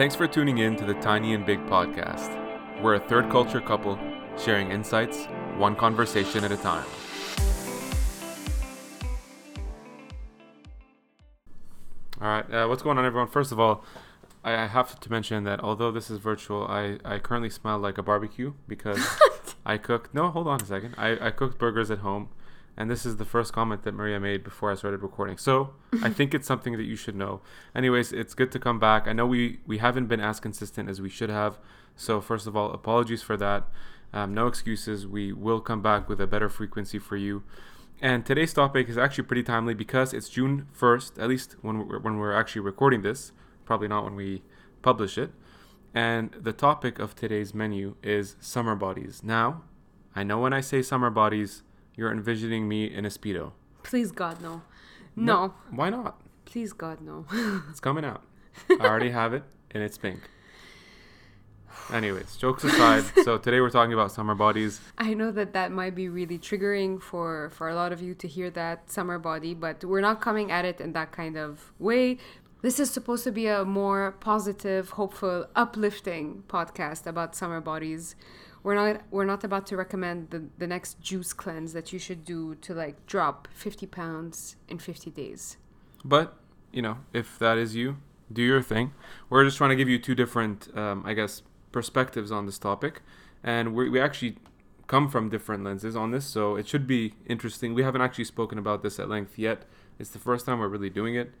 Thanks for tuning in to the Tiny and Big Podcast. We're a third culture couple sharing insights, one conversation at a time. All right, what's going on, everyone? First of all, I have to mention that although this is virtual, I currently smell like a barbecue because I cooked. No, hold on a second. I cooked burgers at home. And this is the first comment that Maria made before I started recording. So I think it's something that you should know. Anyways, it's good to come back. I know we haven't been as consistent as we should have. So first of all, apologies for that. No excuses. We will come back with a better frequency for you. And today's topic is actually pretty timely because it's June 1st, at least when we're actually recording this. Probably not when we publish it. And the topic of today's menu is summer bodies. Now, I know when I say summer bodies, you're envisioning me in a Speedo. Please, God, no. No. Why not? Please, God, no. It's coming out. I already have it, and it's pink. Anyways, jokes aside, so today we're talking about summer bodies. I know that might be really triggering for a lot of you to hear that, summer body, but we're not coming at it in that kind of way. This is supposed to be a more positive, hopeful, uplifting podcast about summer bodies. We're not about to recommend the next juice cleanse that you should do to like drop 50 pounds in 50 days. But, you know, if that is you, do your thing. We're just trying to give you two different, I guess, perspectives on this topic. And we actually come from different lenses on this, so it should be interesting. We haven't actually spoken about this at length yet. It's the first time we're really doing it.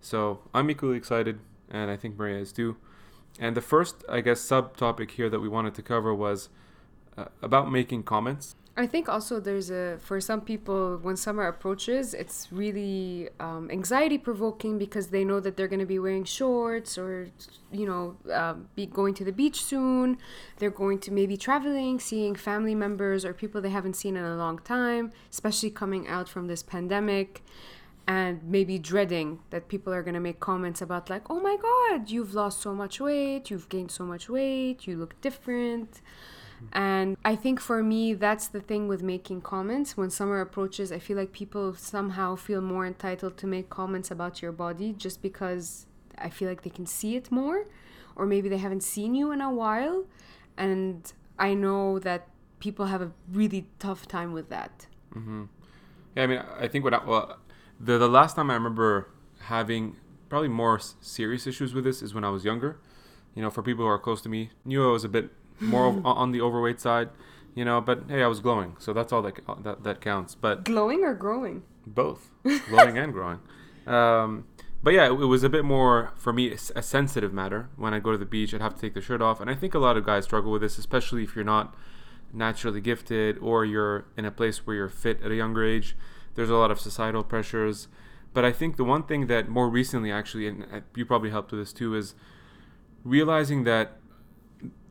So I'm equally excited, and I think Maria is too. And the first, I guess, subtopic here that we wanted to cover was about making comments. I think also for some people, when summer approaches, it's really anxiety provoking because they know that they're going to be wearing shorts or, you know, be going to the beach soon. They're going to maybe traveling, seeing family members or people they haven't seen in a long time, especially coming out from this pandemic. And maybe dreading that people are going to make comments about like, oh my God, you've lost so much weight, you've gained so much weight, you look different. And I think for me, that's the thing with making comments. When summer approaches, I feel like people somehow feel more entitled to make comments about your body just because I feel like they can see it more. Or maybe they haven't seen you in a while. And I know that people have a really tough time with that. Mm-hmm. Yeah, I mean, I think the last time I remember having probably more serious issues with this is when I was younger. You know, for people who are close to me, knew I was a bit more on the overweight side, you know, but hey, I was glowing. So that's all that counts. But glowing or growing? Both. Glowing and growing. But yeah, it was a bit more, for me, a sensitive matter. When I go to the beach, I'd have to take the shirt off. And I think a lot of guys struggle with this, especially if you're not naturally gifted or you're in a place where you're fit at a younger age. There's a lot of societal pressures. But I think the one thing that more recently, actually, and you probably helped with this too, is realizing that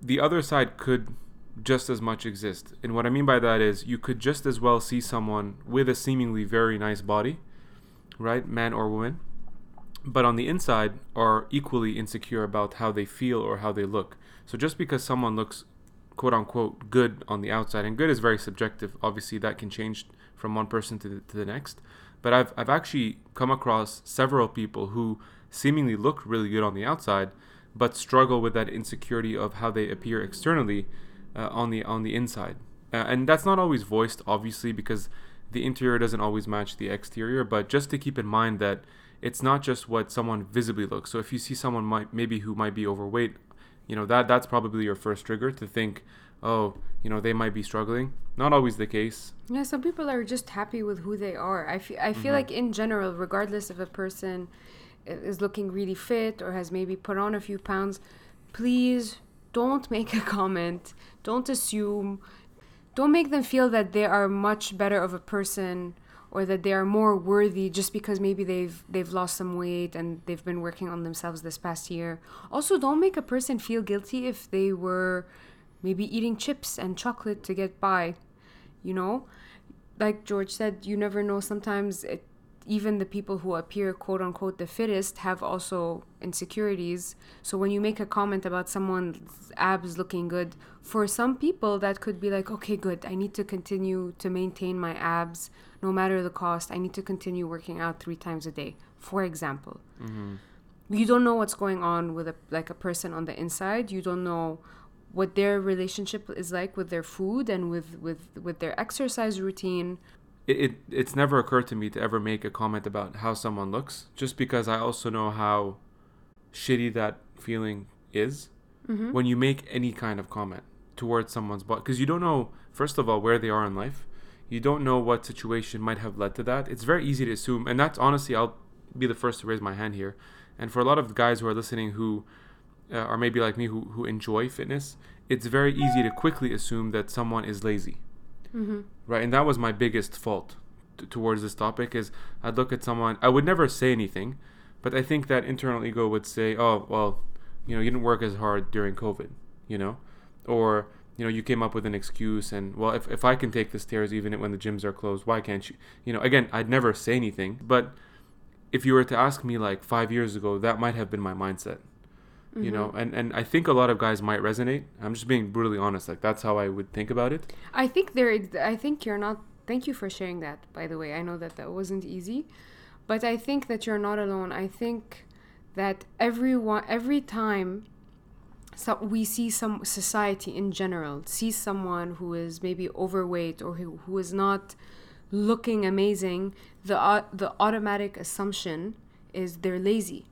the other side could just as much exist. And what I mean by that is you could just as well see someone with a seemingly very nice body, right? Man or woman. But on the inside are equally insecure about how they feel or how they look. So just because someone looks quote unquote good on the outside, and good is very subjective, obviously that can change from one person to the next, but I've actually come across several people who seemingly look really good on the outside but struggle with that insecurity of how they appear externally on the inside, and that's not always voiced, obviously, because the interior doesn't always match the exterior. But just to keep in mind that it's not just what someone visibly looks. So if you see someone who might be overweight, you know, that's probably your first trigger to think, oh, you know, they might be struggling. Not always the case. Yeah, some people are just happy with who they are. I feel like in general, regardless if a person is looking really fit or has maybe put on a few pounds, please don't make a comment. Don't assume. Don't make them feel that they are much better of a person or that they are more worthy just because maybe they've lost some weight and they've been working on themselves this past year. Also, don't make a person feel guilty if they were maybe eating chips and chocolate to get by, you know? Like George said, you never know. Sometimes even the people who appear, quote-unquote, the fittest have also insecurities. So when you make a comment about someone's abs looking good, for some people that could be like, okay, good, I need to continue to maintain my abs no matter the cost. I need to continue working out 3 times a day, for example. Mm-hmm. you don't know what's going on with a person on the inside. You don't know what their relationship is like with their food and with their exercise routine. It's never occurred to me to ever make a comment about how someone looks, just because I also know how shitty that feeling is when you make any kind of comment towards someone's body, because you don't know, first of all, where they are in life. You don't know what situation might have led to that. It's very easy to assume, and that's honestly, I'll be the first to raise my hand here. And for a lot of guys who are listening who are maybe like me, who enjoy fitness, it's very easy to quickly assume that someone is lazy. Right, and that was my biggest fault towards this topic. Is I'd look at someone, I would never say anything, but I think that internal ego would say, oh, well, you know, you didn't work as hard during COVID, you know, or, you know, you came up with an excuse, and, well, if I can take the stairs even when the gyms are closed, why can't you? You know, again, I'd never say anything, but if you were to ask me like 5 years ago, that might have been my mindset, you know, and I think a lot of guys might resonate. I'm just being brutally honest. Like, that's how I would think about it. Thank you for sharing that, by the way. I know that wasn't easy, but I think that you're not alone. I think that every time we see some society in general, sees someone who is maybe overweight or who is not looking amazing, the automatic assumption is they're lazy.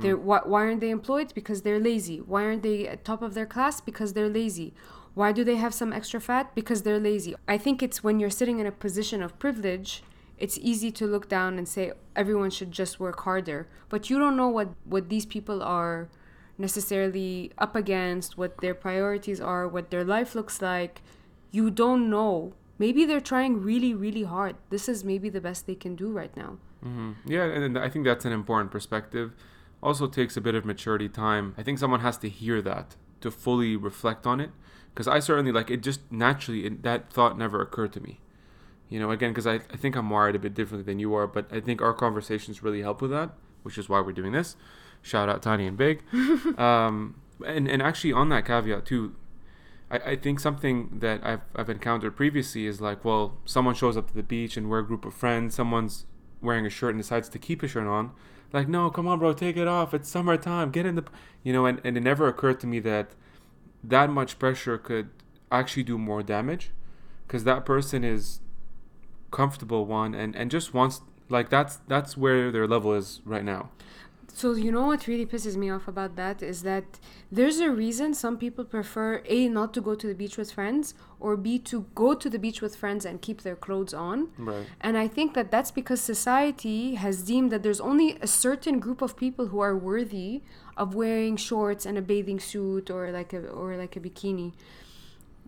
Why aren't they employed? Because they're lazy. Why aren't they at top of their class? Because they're lazy. Why do they have some extra fat? Because they're lazy. I think it's when you're sitting in a position of privilege, it's easy to look down and say everyone should just work harder. But you don't know what these people are necessarily up against, what their priorities are, what their life looks like. You don't know. Maybe they're trying really, really hard. This is maybe the best they can do right now. Yeah, and I think that's an important perspective. Also takes a bit of maturity time. I think someone has to hear that to fully reflect on it, because I certainly, like, it just naturally, that thought never occurred to me. You know, again, because I think I'm wired a bit differently than you are, but I think our conversations really help with that, which is why we're doing this. Shout out Tiny and Big. And actually on that caveat too, I think something that I've encountered previously is like, well, someone shows up to the beach and we're a group of friends, someone's wearing a shirt and decides to keep his shirt on. Like, no, come on, bro, take it off. It's summertime. Get in the... You know, and it never occurred to me that much pressure could actually do more damage, because that person is comfortable, one, and just wants... Like, that's where their level is right now. So, you know what really pisses me off about that is that there's a reason some people prefer, A, not to go to the beach with friends, or B, to go to the beach with friends and keep their clothes on. Right. And I think that that's because society has deemed that there's only a certain group of people who are worthy of wearing shorts and a bathing suit or like a bikini.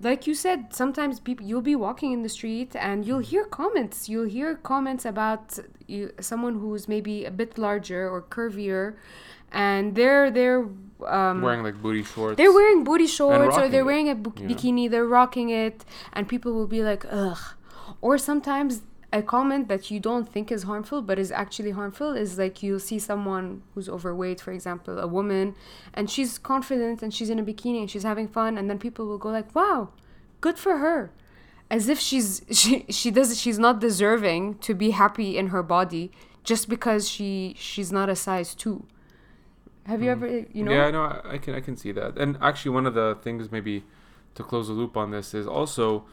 Like you said, sometimes people, you'll be walking in the street and you'll hear comments. You'll hear comments about someone who's maybe a bit larger or curvier, and they're wearing like booty shorts. They're wearing booty shorts, or they're wearing a bikini. They're rocking it, and people will be like, ugh. Or sometimes a comment that you don't think is harmful but is actually harmful is like, you'll see someone who's overweight, for example, a woman, and she's confident and she's in a bikini and she's having fun, and then people will go like, wow, good for her, as if she's not deserving to be happy in her body just because she's not a size 2. Have you ever, you know? Yeah, no, I can see that. And actually, one of the things, maybe to close the loop on this, is also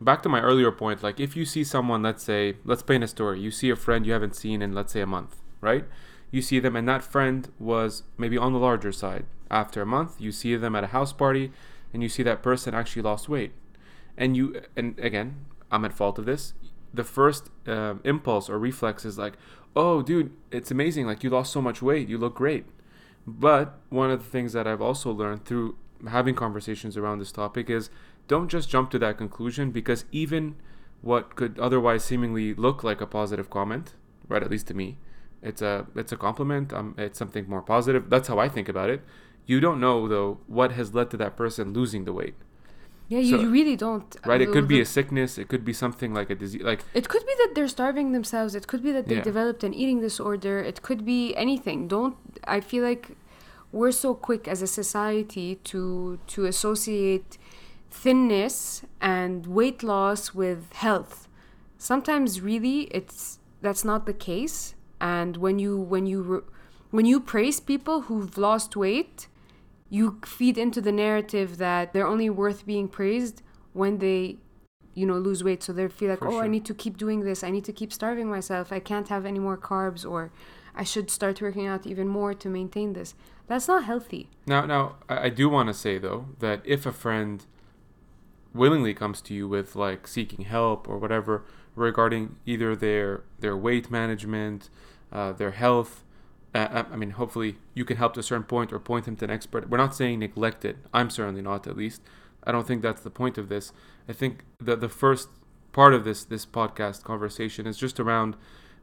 back to my earlier point, like, if you see someone, let's paint a story. You see a friend you haven't seen in, let's say, a month, right? You see them, and that friend was maybe on the larger side. After a month, you see them at a house party, and you see that person actually lost weight. And again, I'm at fault of this. The first impulse or reflex is like, oh, dude, it's amazing. Like, you lost so much weight. You look great. But one of the things that I've also learned through having conversations around this topic is, don't just jump to that conclusion, because even what could otherwise seemingly look like a positive comment, right, at least to me, it's a compliment, it's something more positive. That's how I think about it. You don't know, though, what has led to that person losing the weight. Yeah, you really don't. Right, it could be a sickness, it could be something like a disease. Like, it could be that they're starving themselves, it could be that they developed an eating disorder, it could be anything. I feel like we're so quick as a society to associate thinness and weight loss with health. Sometimes really that's not the case. And when you When you praise people who've lost weight, you feed into the narrative that they're only worth being praised when they, lose weight. So they feel like, I need to keep doing this. I need to keep starving myself. I can't have any more carbs, or I should start working out even more to maintain this. That's not healthy. Now, I do want to say, though, that if a friend willingly comes to you with, seeking help or whatever regarding either their weight management, their health, hopefully you can help to a certain point or point them to an expert. We're not saying neglect it. I'm certainly not, at least. I don't think that's the point of this. I think that the first part of this podcast conversation is just around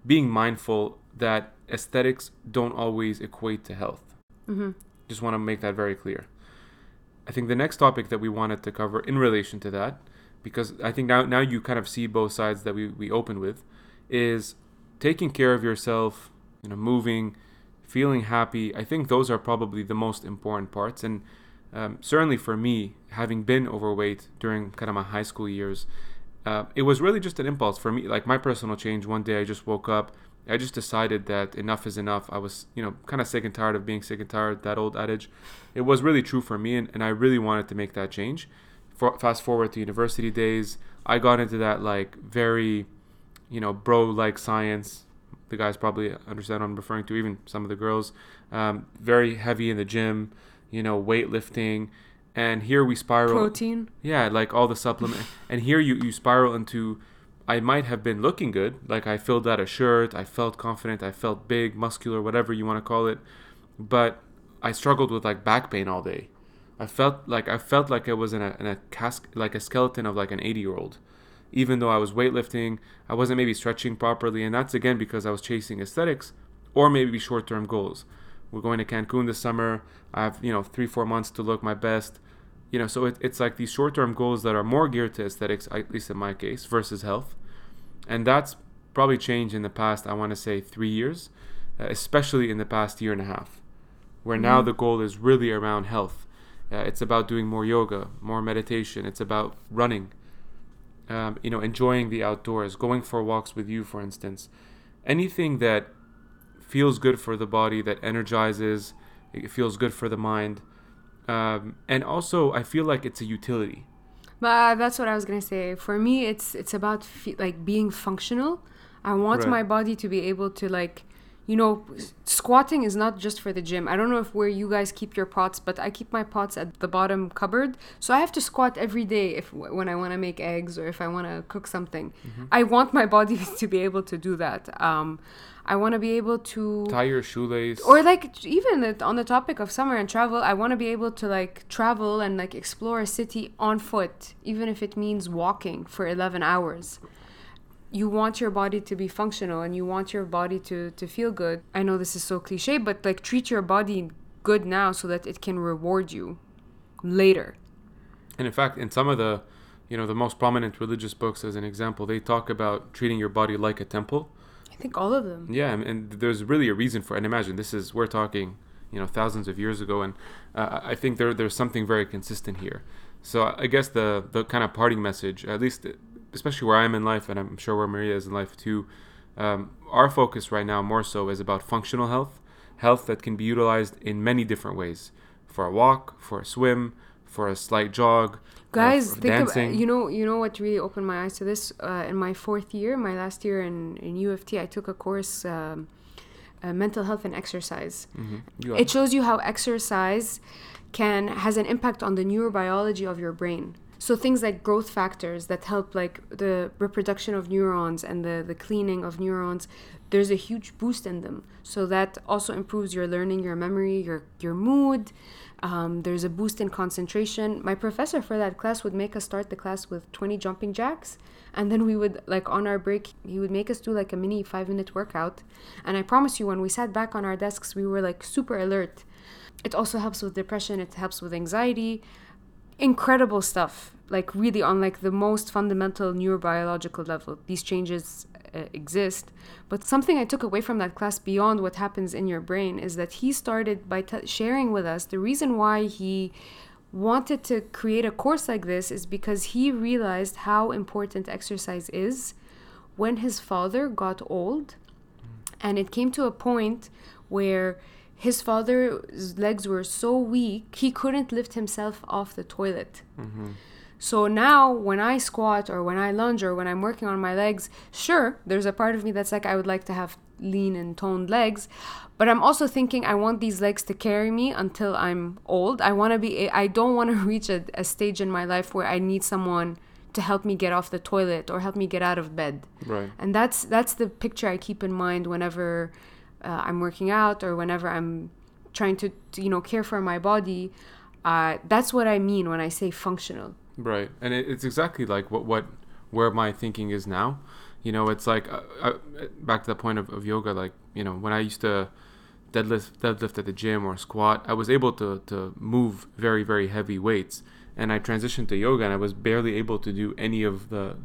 being mindful that aesthetics don't always equate to health. Mm-hmm. Just want to make that very clear. I think the next topic that we wanted to cover in relation to that, because I think now you kind of see both sides that we open with, is taking care of yourself, moving, feeling happy. I think those are probably the most important parts. And certainly for me, having been overweight during kind of my high school years, it was really just an impulse for me. Like my personal change, one day I just woke up. I just decided that enough is enough. I was, kind of sick and tired of being sick and tired, that old adage. It was really true for me, and I really wanted to make that change. Fast forward to university days, I got into that, very, bro-like science. The guys probably understand what I'm referring to, even some of the girls. Very heavy in the gym, weightlifting. And here we spiral. Protein. Yeah, all the supplements. And here you spiral into... I might have been looking good, I filled out a shirt, I felt confident, I felt big, muscular, whatever you want to call it, but I struggled with back pain all day. I felt like I was in a cask, a skeleton of an 80-year-old, even though I was weightlifting. I wasn't maybe stretching properly, and that's again because I was chasing aesthetics or maybe short-term goals. We're going to Cancun this summer. I have 3-4 months to look my best. So it's these short-term goals that are more geared to aesthetics, at least in my case, versus health. And that's probably changed in the past, I want to say, 3 years, especially in the past year and a half, where now the goal is really around health. It's about doing more yoga, more meditation. It's about running, enjoying the outdoors, going for walks with you, for instance. Anything that feels good for the body, that energizes, it feels good for the mind. And also, I feel like it's a utility. But that's what I was gonna say. For me, it's about being functional. I want my body to be able to squatting is not just for the gym. I don't know if where you guys keep your pots, but I keep my pots at the bottom cupboard. So I have to squat every day when I want to make eggs or if I want to cook something. Mm-hmm. I want my body to be able to do that. I want to be able to... tie your shoelace. Or even on the topic of summer and travel, I want to be able to travel and explore a city on foot, even if it means walking for 11 hours. You want your body to be functional and you want your body to feel good. I know this is so cliche, but treat your body good now so that it can reward you later. And in fact, in some of the, the most prominent religious books, as an example, they talk about treating your body like a temple. I think all of them. Yeah, and there's really a reason for it. And imagine, we're talking, thousands of years ago, and I think there's something very consistent here. So I guess the kind of parting message, at least... especially where I am in life, and I'm sure where Maria is in life too, our focus right now more so is about functional health that can be utilized in many different ways, for a walk, for a swim, for a slight jog, guys, for dancing. You know what really opened my eyes to this? In my last year in U of T, I took a course, mental health and exercise. Mm-hmm. It shows you how exercise has an impact on the neurobiology of your brain. So things like growth factors that help the reproduction of neurons and the cleaning of neurons, there's a huge boost in them. So that also improves your learning, your memory, your mood. There's a boost in concentration. My professor for that class would make us start the class with 20 jumping jacks. And then we would, on our break, he would make us do a mini 5-minute workout. And I promise you, when we sat back on our desks, we were super alert. It also helps with depression. It helps with anxiety. Incredible stuff, really on the most fundamental neurobiological level. These changes exist. But something I took away from that class beyond what happens in your brain is that he started by sharing with us the reason why he wanted to create a course like this is because he realized how important exercise is when his father got old. And it came to a point where His father's legs were so weak, he couldn't lift himself off the toilet. Mm-hmm. So now when I squat or when I lunge or when I'm working on my legs, sure, there's a part of me that's like, I would like to have lean and toned legs. But I'm also thinking, I want these legs to carry me until I'm old. I don't want to reach a stage in my life where I need someone to help me get off the toilet or help me get out of bed. Right. And that's the picture I keep in mind whenever I'm working out or whenever I'm trying to care for my body. That's what I mean when I say functional. Right. And it's exactly like where my thinking is now. You know, it's like back to the point of yoga, like, you know, when I used to deadlift at the gym or squat, I was able to move very, very heavy weights. And I transitioned to yoga and I was barely able to do any of the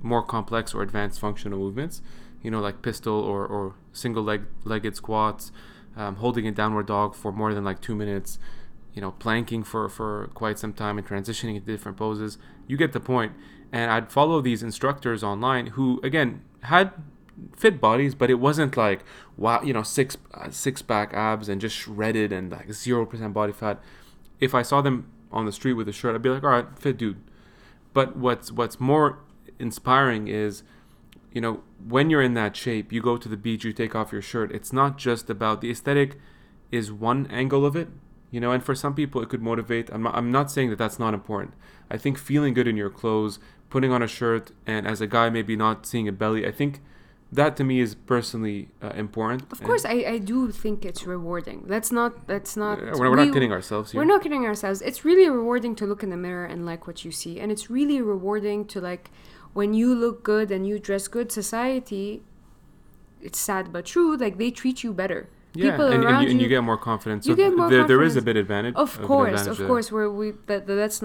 more complex or advanced functional movements, you know, like pistol or single legged squats, holding a downward dog for more than like 2 minutes, you know, planking for quite some time and transitioning into different poses. You get the point. And I'd follow these instructors online who, again, had fit bodies, but it wasn't like, wow, you know, six-pack abs and just shredded and like 0% body fat. If I saw them on the street with a shirt, I'd be like, all right, fit dude. But what's more inspiring is, you know, when you're in that shape, you go to the beach, you take off your shirt. It's not just about the aesthetic is one angle of it. You know, and for some people, it could motivate. I'm not saying that that's not important. I think feeling good in your clothes, putting on a shirt, and as a guy, maybe not seeing a belly, I think that to me is personally important. Of course, I do think it's rewarding. That's not. We're not kidding ourselves here. We're not kidding ourselves. It's really rewarding to look in the mirror and like what you see. And it's really rewarding to like, when you look good and you dress good, society, it's sad but true, like they treat you better. Yeah, and you get more confidence. There is a bit advantage. Of course. Let's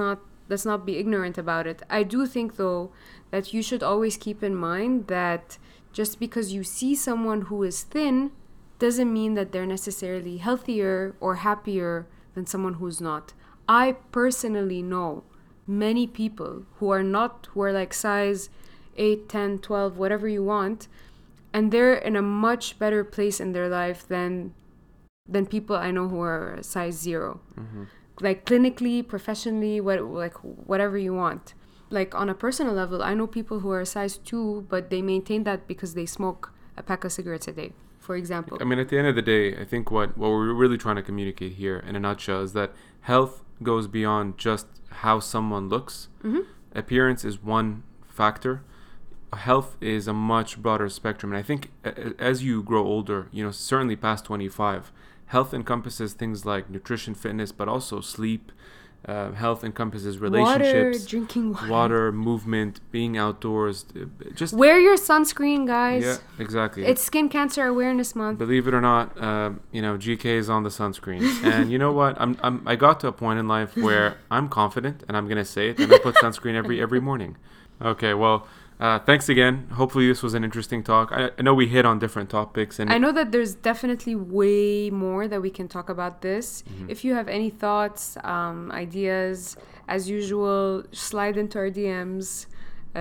not be ignorant about it. I do think though that you should always keep in mind that just because you see someone who is thin doesn't mean that they're necessarily healthier or happier than someone who's not. I personally know many people who are like size 8, 10, 12, whatever you want. And they're in a much better place in their life than people I know who are size 0. Mm-hmm. Like clinically, professionally, whatever you want. Like on a personal level, I know people who are size 2, but they maintain that because they smoke a pack of cigarettes a day, for example. I mean, at the end of the day, I think what we're really trying to communicate here in a nutshell is that health goes beyond just how someone looks. Mm-hmm. Appearance is one factor. Health is a much broader spectrum, and I think as you grow older, you know, certainly past 25, health encompasses things like nutrition, fitness, but also sleep. Health encompasses relationships, drinking water, movement, being outdoors. Just wear your sunscreen, guys. Yeah, exactly. It's Skin Cancer Awareness Month. Believe it or not, you know, GK is on the sunscreen, and you know what? I got to a point in life where I'm confident, and I'm gonna say it, and I put sunscreen every morning. Okay, well. Thanks again. Hopefully this was an interesting talk. I know we hit on different topics. And I know that there's definitely way more that we can talk about this. Mm-hmm. If you have any thoughts, ideas, as usual, slide into our DMs,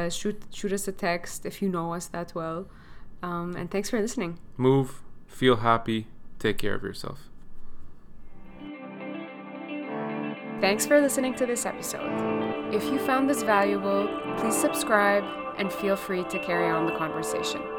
shoot us a text if you know us that well. And thanks for listening. Move, feel happy, take care of yourself. Thanks for listening to this episode. If you found this valuable, please subscribe and feel free to carry on the conversation.